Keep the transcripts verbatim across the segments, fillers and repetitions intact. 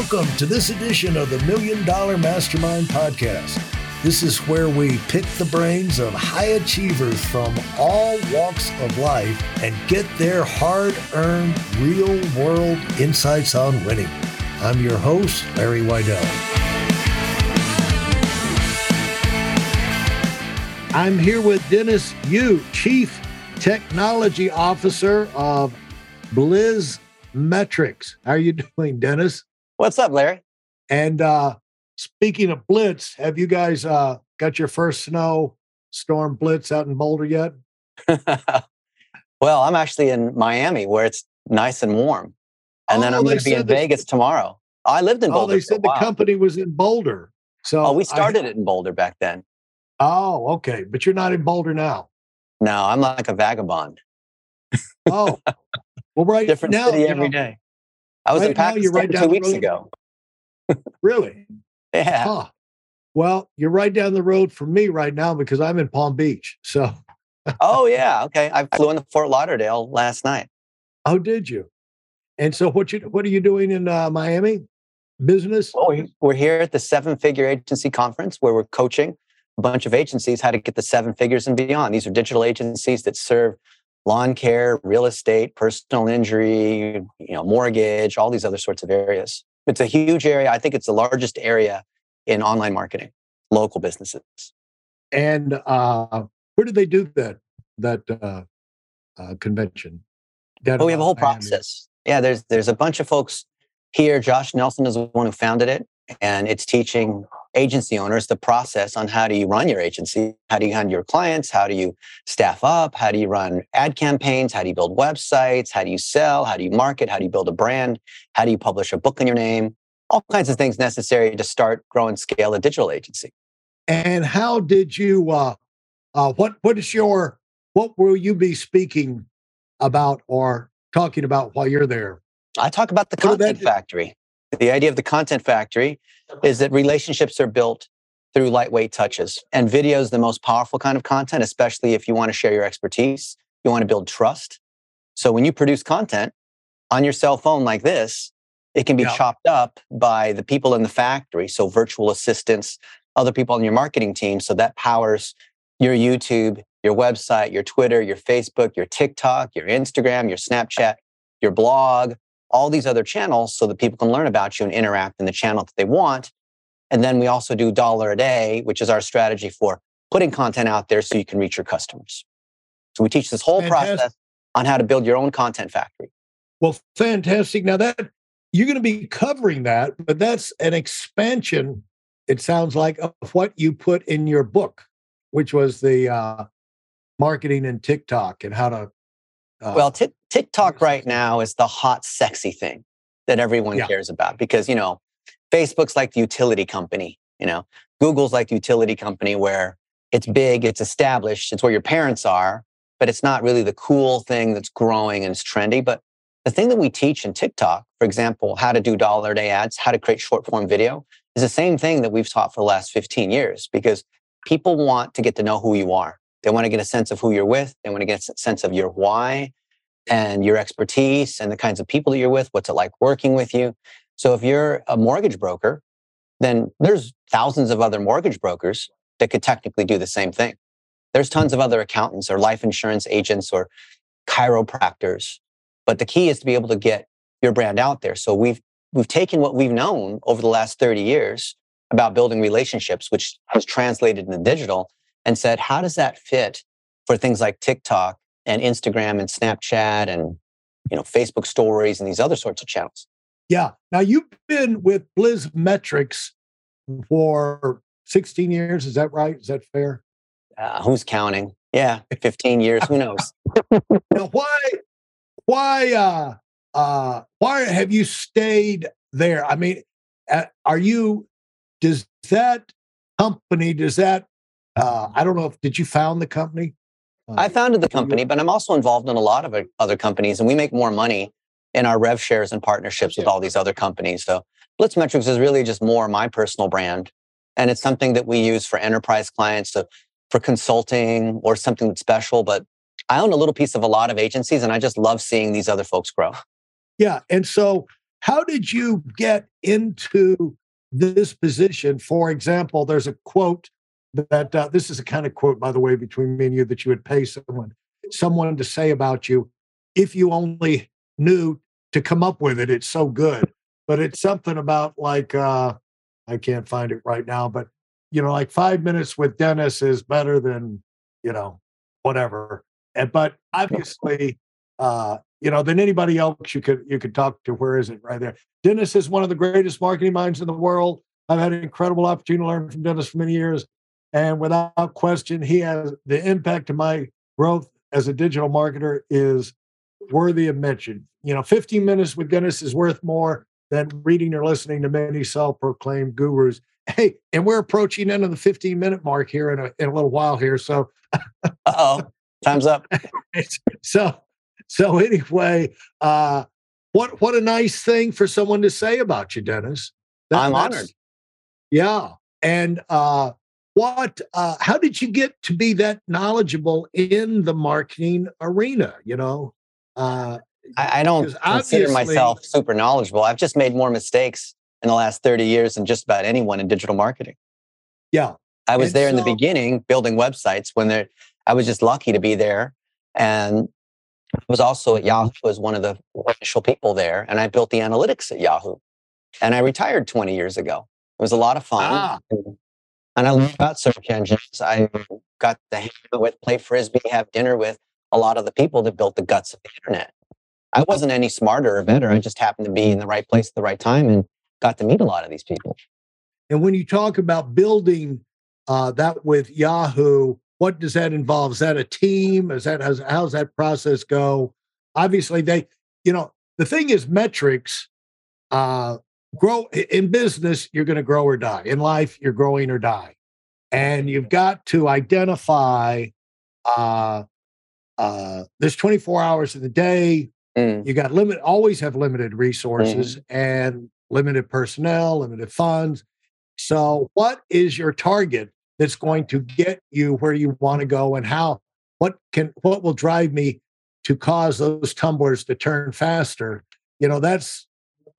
Welcome to this edition of the Million Dollar Mastermind Podcast. This is where we pick the brains of high achievers from all walks of life and get their hard-earned, real-world insights on winning. I'm your host, Larry Weidel. I'm here with Dennis Yu, Chief Technology Officer of BlitzMetrics. How are you doing, Dennis? What's up, Larry? And uh, speaking of blitz, have you guys uh, got your first snow storm blitz out in Boulder yet? Well, I'm actually in Miami where it's nice and warm. And oh, then I'm going to be in that, Vegas tomorrow. I lived in Boulder. Oh, they said the company was in Boulder. So oh, we started I, it in Boulder back then. Oh, okay. But you're not in Boulder now. No, I'm like a vagabond. Oh, well, right. Different now, city every you know, day. I was right in Pakistan right two weeks ago. Really? Yeah. Huh. Well, you're right down the road from me right now because I'm in Palm Beach. So. Oh, yeah. Okay. I flew into Fort Lauderdale last night. Oh, did you? And so what you what are you doing in uh, Miami? Business? Well, we're here at the seven-figure agency conference where we're coaching a bunch of agencies how to get the seven figures and beyond. These are digital agencies that serve lawn care, real estate, personal injury, you know, mortgage, all these other sorts of areas. It's a huge area. I think it's the largest area in online marketing, local businesses. And uh, where did they do that that uh, uh, convention? Down oh, we have a whole Miami. process. Yeah, there's there's a bunch of folks here. Josh Nelson is the one who founded it, and it's teaching agency owners the process on how do you run your agency, how do you handle your clients, how do you staff up, how do you run ad campaigns, how do you build websites, how do you sell, how do you market, how do you build a brand, how do you publish a book in your name, all kinds of things necessary to start, grow, and scale a digital agency. And how did you? Uh, uh, what what is your what will you be speaking about or talking about while you're there? I talk about the content factory. The idea of the content factory is that relationships are built through lightweight touches, and video is the most powerful kind of content, especially if you want to share your expertise, you want to build trust. So when you produce content on your cell phone like this, it can be yeah. chopped up by the people in the factory. So virtual assistants, other people on your marketing team. So that powers your YouTube, your website, your Twitter, your Facebook, your TikTok, your Instagram, your Snapchat, your blog, all these other channels so that people can learn about you and interact in the channel that they want. And then we also do Dollar-a-Day, which is our strategy for putting content out there so you can reach your customers. So we teach this whole fantastic. process on how to build your own content factory. Well, fantastic. Now that you're going to be covering that, but that's an expansion, it sounds like, of what you put in your book, which was the... Uh, marketing and TikTok and how to... Uh, well, t- TikTok right now is the hot, sexy thing that everyone yeah. cares about because, you know, Facebook's like the utility company, you know, Google's like the utility company where it's big, it's established, it's where your parents are, but it's not really the cool thing that's growing and it's trendy. But the thing that we teach in TikTok, for example, how to do Dollar-a-Day ads, how to create short-form video, is the same thing that we've taught for the last fifteen years because people want to get to know who you are. They want to get a sense of who you're with. They want to get a sense of your why and your expertise and the kinds of people that you're with. What's it like working with you? So if you're a mortgage broker, then there's thousands of other mortgage brokers that could technically do the same thing. There's tons of other accountants or life insurance agents or chiropractors. But the key is to be able to get your brand out there. So we've we've taken what we've known over the last thirty years about building relationships, which has translated into digital, and said, how does that fit for things like TikTok and Instagram and Snapchat and, you know, Facebook stories and these other sorts of channels? Yeah. Now, you've been with BlitzMetrics for sixteen years. Is that right? Is that fair? Uh, who's counting? Yeah. fifteen years. Who knows? Now, why, why, uh, uh, why have you stayed there? I mean, are you, does that company, does that, Uh, I don't know if, did you found the company? Uh, I founded the company, but I'm also involved in a lot of other companies, and we make more money in our rev shares and partnerships with all these other companies. So BlitzMetrics is really just more my personal brand. And it's something that we use for enterprise clients, so for consulting or something that's special. But I own a little piece of a lot of agencies, and I just love seeing these other folks grow. Yeah. And so How did you get into this position? For example, there's a quote that uh, this is a kind of quote, by the way, between me and you, that you would pay someone, someone to say about you, if you only knew to come up with it. It's so good. But it's something about like, uh, I can't find it right now, but, you know, like five minutes with Dennis is better than, you know, whatever. And, but obviously, uh, you know, than anybody else you could you could talk to. Where is it? Right there. Dennis is one of the greatest marketing minds in the world. I've had an incredible opportunity to learn from Dennis for many years. And without question, he has the impact of my growth as a digital marketer is worthy of mention. You know, fifteen minutes with Dennis is worth more than reading or listening to many self-proclaimed gurus. Hey, and we're approaching into the fifteen-minute mark here in a, in a little while here. So, uh-oh, time's up. so, so anyway, uh, what what a nice thing for someone to say about you, Dennis. That, I'm honored. Yeah, and uh, what? Uh, how did you get to be that knowledgeable in the marketing arena? You know, uh, I, I don't consider myself super knowledgeable. I've just made more mistakes in the last thirty years than just about anyone in digital marketing. Yeah, I was and there so, in the beginning building websites when there. I was just lucky to be there, and I was also at Yahoo as one of the initial people there, and I built the analytics at Yahoo. And I retired twenty years ago. It was a lot of fun. Ah. And, and I learned about search engines. I got to hang out with, play Frisbee, have dinner with a lot of the people that built the guts of the internet. I wasn't any smarter or better. I just happened to be in the right place at the right time and got to meet a lot of these people. And when you talk about building uh, that with Yahoo, what does that involve? Is that a team? Is that how's, how's that process go? Obviously, they, you know, the thing is metrics uh, grow in business. You're going to grow or die in life. You're growing or die, and you've got to identify. Uh, uh, there's twenty-four hours in the day. Mm. You got limit. Always have limited resources mm. and limited personnel, limited funds. So, what is your target that's going to get you where you want to go, and how, what can, what will drive me to cause those tumblers to turn faster? You know, that's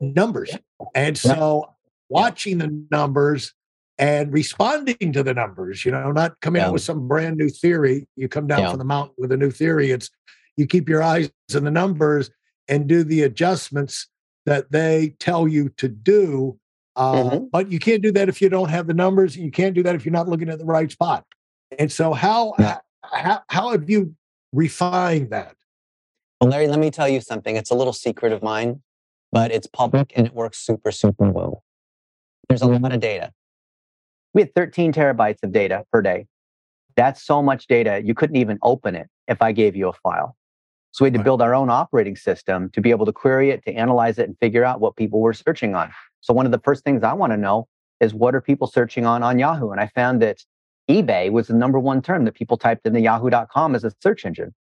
numbers. And so watching the numbers and responding to the numbers, you know, not coming yeah. up with some brand new theory. You come down yeah. from the mountain with a new theory. It's, you keep your eyes on the numbers and do the adjustments that they tell you to do. Uh, mm-hmm. But you can't do that if you don't have the numbers, and you can't do that if you're not looking at the right spot. And so how, yeah. how, how have you refined that? Well, Larry, let me tell you something. It's a little secret of mine, but it's public and it works super, super well. There's a lot of data. We had thirteen terabytes of data per day. That's so much data, you couldn't even open it if I gave you a file. So we had to build our own operating system to be able to query it, to analyze it, and figure out what people were searching on. So one of the first things I want to know is what are people searching on on Yahoo? And I found that eBay was the number one term that people typed into yahoo dot com as a search engine.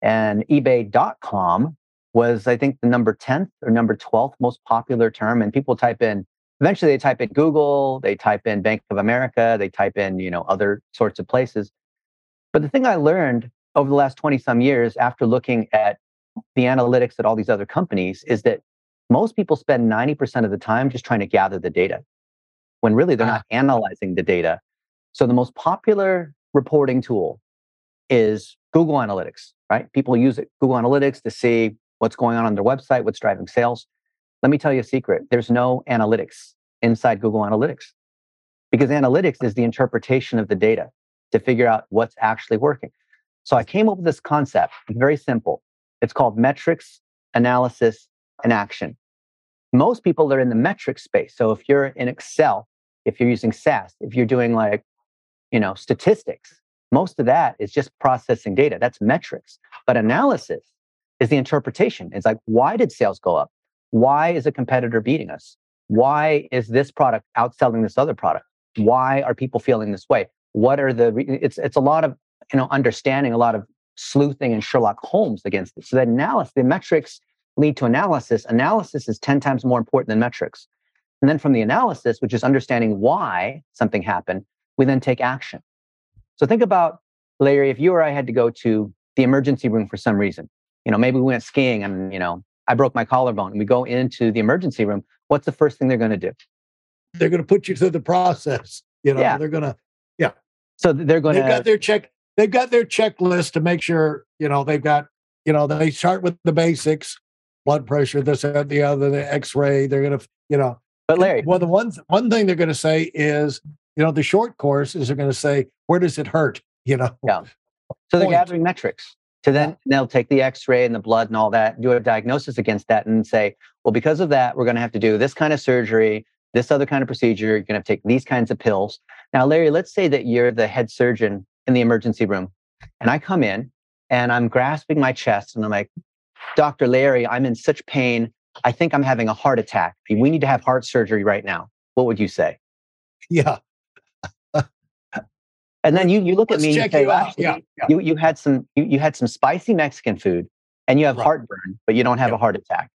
And ebay dot com was, I think, the number tenth or number twelfth most popular term. And people type in, eventually they type in Google, they type in Bank of America, they type in, you know, other sorts of places. But the thing I learned over the last twenty some years after looking at the analytics at all these other companies is that most people spend ninety percent of the time just trying to gather the data when really they're not analyzing the data. So the most popular reporting tool is Google Analytics, right? People use it, Google Analytics, to see what's going on on their website, what's driving sales. Let me tell you a secret. There's no analytics inside Google Analytics, because analytics is the interpretation of the data to figure out what's actually working. So I came up with this concept, very simple. It's called metrics, analysis, and action. Most people are in the metric space. So if you're in Excel, if you're using S A S, if you're doing like, you know, statistics, most of that is just processing data. That's metrics. But analysis is the interpretation. It's like, why did sales go up? Why is a competitor beating us? Why is this product outselling this other product? Why are people feeling this way? What are the, re- it's, it's a lot of, you know, understanding, a lot of sleuthing and Sherlock Holmes against it. So the analysis, the metrics lead to analysis. Analysis is ten times more important than metrics. And then from the analysis, which is understanding why something happened, we then take action. So think about, Larry, if you or I had to go to the emergency room for some reason, you know, maybe we went skiing and, you know, I broke my collarbone, and we go into the emergency room, what's the first thing they're going to do? They're going to put you through the process. You know, yeah. they're going to, yeah. So they're going to, they've got their check, they've got their checklist to make sure, you know, they've got, you know, they start with the basics, blood pressure, this, that, the other, the x-ray, they're going to, you know. But Larry. Well, the one, one thing they're going to say is, you know, the short course is they're going to say, where does it hurt? You know? Yeah. So they're Point. gathering metrics. So then yeah. they'll take the x-ray and the blood and all that, do a diagnosis against that and say, well, because of that, we're going to have to do this kind of surgery, this other kind of procedure, you're going to have to take these kinds of pills. Now, Larry, let's say that you're the head surgeon in the emergency room. And I come in and I'm grasping my chest and I'm like, Doctor Larry, I'm in such pain. I think I'm having a heart attack. We need to have heart surgery right now. What would you say? Yeah. And then you, you look Let's at me and you say, you, well, yeah, yeah. you you had some you, you had some spicy Mexican food and you have right. heartburn, but you don't have yeah. a heart attack.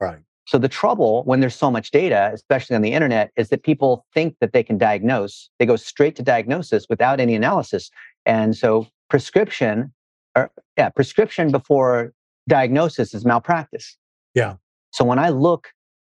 Right. So the trouble when there's so much data, especially on the internet, is that people think that they can diagnose. They go straight to diagnosis without any analysis. And so prescription or yeah, prescription before diagnosis is malpractice. Yeah. So when I look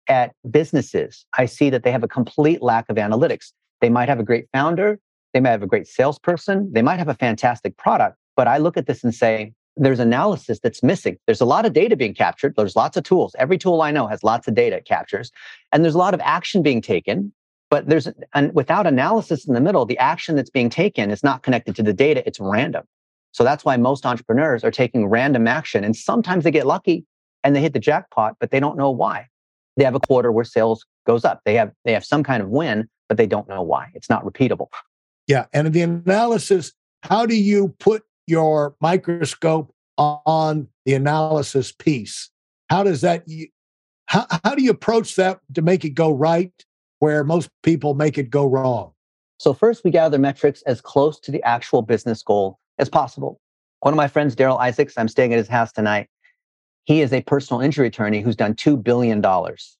at businesses, I see that they have a complete lack of analytics. They might have a great founder. They might have a great salesperson. They might have a fantastic product. But I look at this and say, there's analysis that's missing. There's a lot of data being captured. There's lots of tools. Every tool I know has lots of data it captures. And there's a lot of action being taken. But there's and without analysis in the middle, the action that's being taken is not connected to the data. It's random. So that's why most entrepreneurs are taking random action. And sometimes they get lucky and they hit the jackpot, but they don't know why. They have a quarter where sales goes up. They have they have some kind of win, but they don't know why. It's not repeatable. Yeah. And the analysis, how do you put your microscope on the analysis piece? How does that, how, how do you approach that to make it go right where most people make it go wrong? So first we gather metrics as close to the actual business goal as possible. One of my friends, Daryl Isaacs, I'm staying at his house tonight. He is a personal injury attorney who's done two billion dollars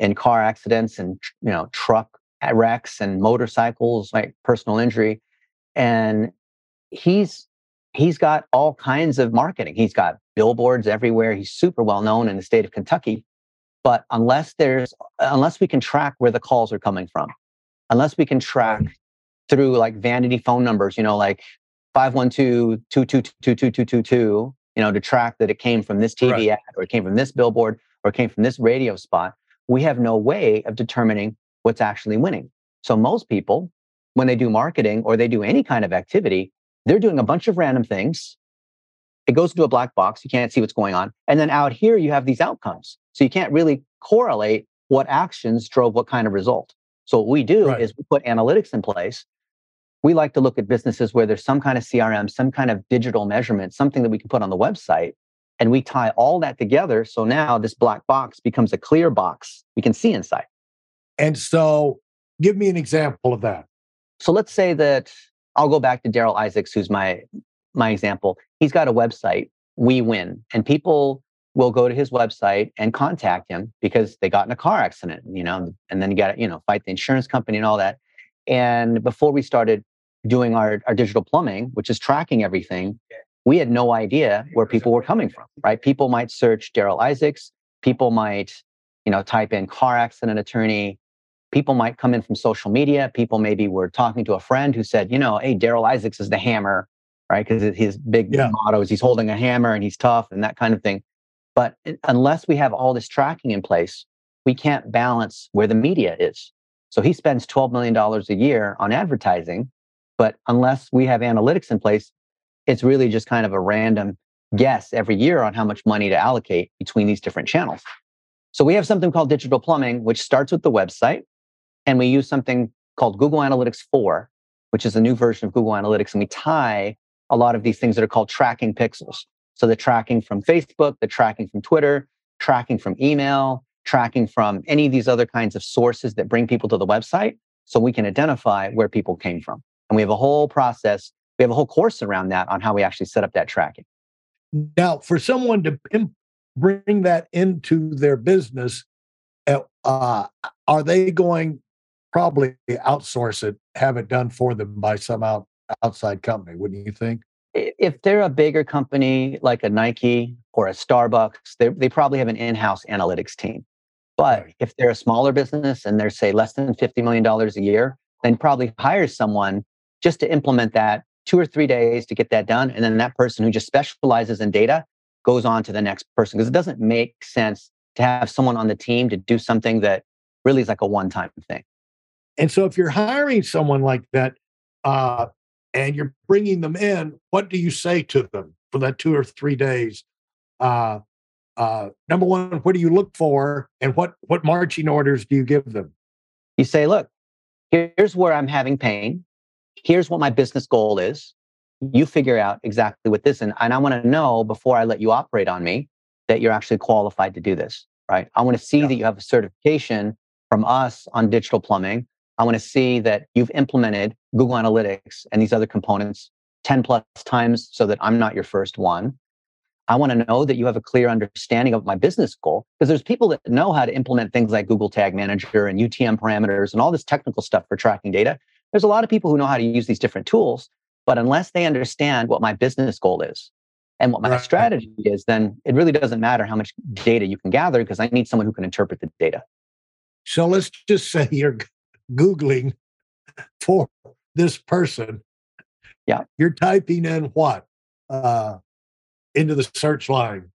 in car accidents and, you know, truck wrecks and motorcycles, like personal injury. And he's he's got all kinds of marketing. He's got billboards everywhere. He's super well known in the state of Kentucky. But unless there's unless we can track where the calls are coming from, unless we can track through like vanity phone numbers, you know, like five one two, two two two, two two two two two, you know, to track that it came from this T V right. ad or it came from this billboard or it came from this radio spot, we have no way of determining what's actually winning. So most people, when they do marketing or they do any kind of activity, they're doing a bunch of random things. It goes into a black box. You can't see what's going on. And then out here, you have these outcomes. So you can't really correlate what actions drove what kind of result. So what we do right. is we put analytics in place. We like to look at businesses where there's some kind of C R M, some kind of digital measurement, something that we can put on the website. And we tie all that together. So now this black box becomes a clear box we can see inside. And so give me an example of that. So let's say that I'll go back to Daryl Isaacs, who's my my example. He's got a website, We Win, and people will go to his website and contact him because they got in a car accident, you know, and then you got to, you know, fight the insurance company and all that. And before we started doing our, our digital plumbing, which is tracking everything, we had no idea where people were coming from, right? People might search Daryl Isaacs. People might, you know, type in car accident attorney. People might come in from social media. People maybe were talking to a friend who said, you know, hey, Daryl Isaacs is the hammer, right? Because his big yeah. motto is he's holding a hammer and he's tough and that kind of thing. But unless we have all this tracking in place, we can't balance where the media is. So he spends twelve million dollars a year on advertising. But unless we have analytics in place, it's really just kind of a random guess every year on how much money to allocate between these different channels. So we have something called digital plumbing, which starts with the website. And we use something called Google Analytics four, which is a new version of Google Analytics. And we tie a lot of these things that are called tracking pixels. So the tracking from Facebook, the tracking from Twitter, tracking from email, tracking from any of these other kinds of sources that bring people to the website. So we can identify where people came from. And we have a whole process. We have a whole course around that on how we actually set up that tracking. Now, for someone to bring that into their business, uh, are they going... probably outsource it, have it done for them by some out, outside company, wouldn't you think? If they're a bigger company like a Nike or a Starbucks, they, they probably have an in-house analytics team. But if they're a smaller business and they're, say, less than fifty million dollars a year, then probably hire someone just to implement that two or three days to get that done. And then that person who just specializes in data goes on to the next person, because it doesn't make sense to have someone on the team to do something that really is like a one-time thing. And so if you're hiring someone like that, uh, and you're bringing them in, what do you say to them for that two or three days? Uh, uh, number one, what do you look for? And what, what marching orders do you give them? You say, look, here's where I'm having pain. Here's what my business goal is. You figure out exactly what this is. And I want to know before I let you operate on me that you're actually qualified to do this, right? I want to see yeah. that you have a certification from us on digital plumbing. I want to see that you've implemented Google Analytics and these other components ten plus times so that I'm not your first one. I want to know that you have a clear understanding of my business goal, because there's people that know how to implement things like Google Tag Manager and U T M parameters and all this technical stuff for tracking data. There's a lot of people who know how to use these different tools, but unless they understand what my business goal is and what my right. strategy is, then it really doesn't matter how much data you can gather, because I need someone who can interpret the data. So let's just say you're Googling for this person. Yeah. You're typing in what? Uh, into the search line.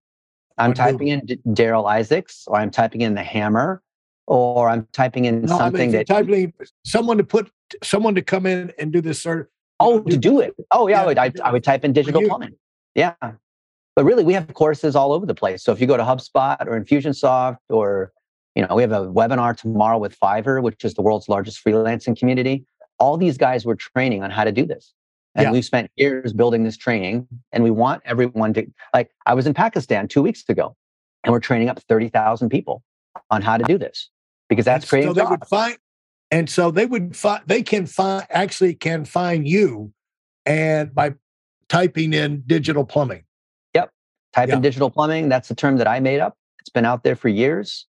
I'm typing in D- Daryl Isaacs, or I'm typing in the hammer, or I'm typing in no, something I mean, that... Typing, someone to put, someone to come in and do this search. Oh, do, to do it. Oh, yeah. yeah I, would, I, I would type in digital plumbing. Yeah. But really, we have courses all over the place. So if you go to HubSpot or Infusionsoft, or... You know, we have a webinar tomorrow with Fiverr, which is the world's largest freelancing community. All these guys were training on how to do this. And yeah. we've spent years building this training, and we want everyone to, like, I was in Pakistan two weeks ago, and we're training up thirty thousand people on how to do this, because that's creating jobs. So they would find, and so they would find, they can find, actually can find you and by typing in digital plumbing. Yep. Type yep. in digital plumbing. That's the term that I made up. It's been out there for years.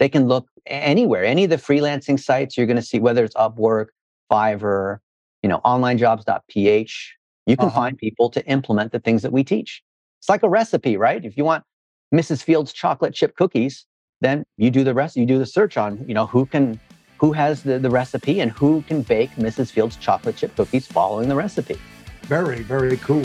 They can look anywhere, any of the freelancing sites. You're going to see, whether it's Upwork, Fiverr, you know, online jobs dot p h. You can uh-huh. find people to implement the things that we teach. It's like a recipe, right? If you want Missus Fields chocolate chip cookies, then you do the rest. You do the search on, you know, who can, who has the, the recipe and who can bake Missus Fields chocolate chip cookies following the recipe. Very, very cool.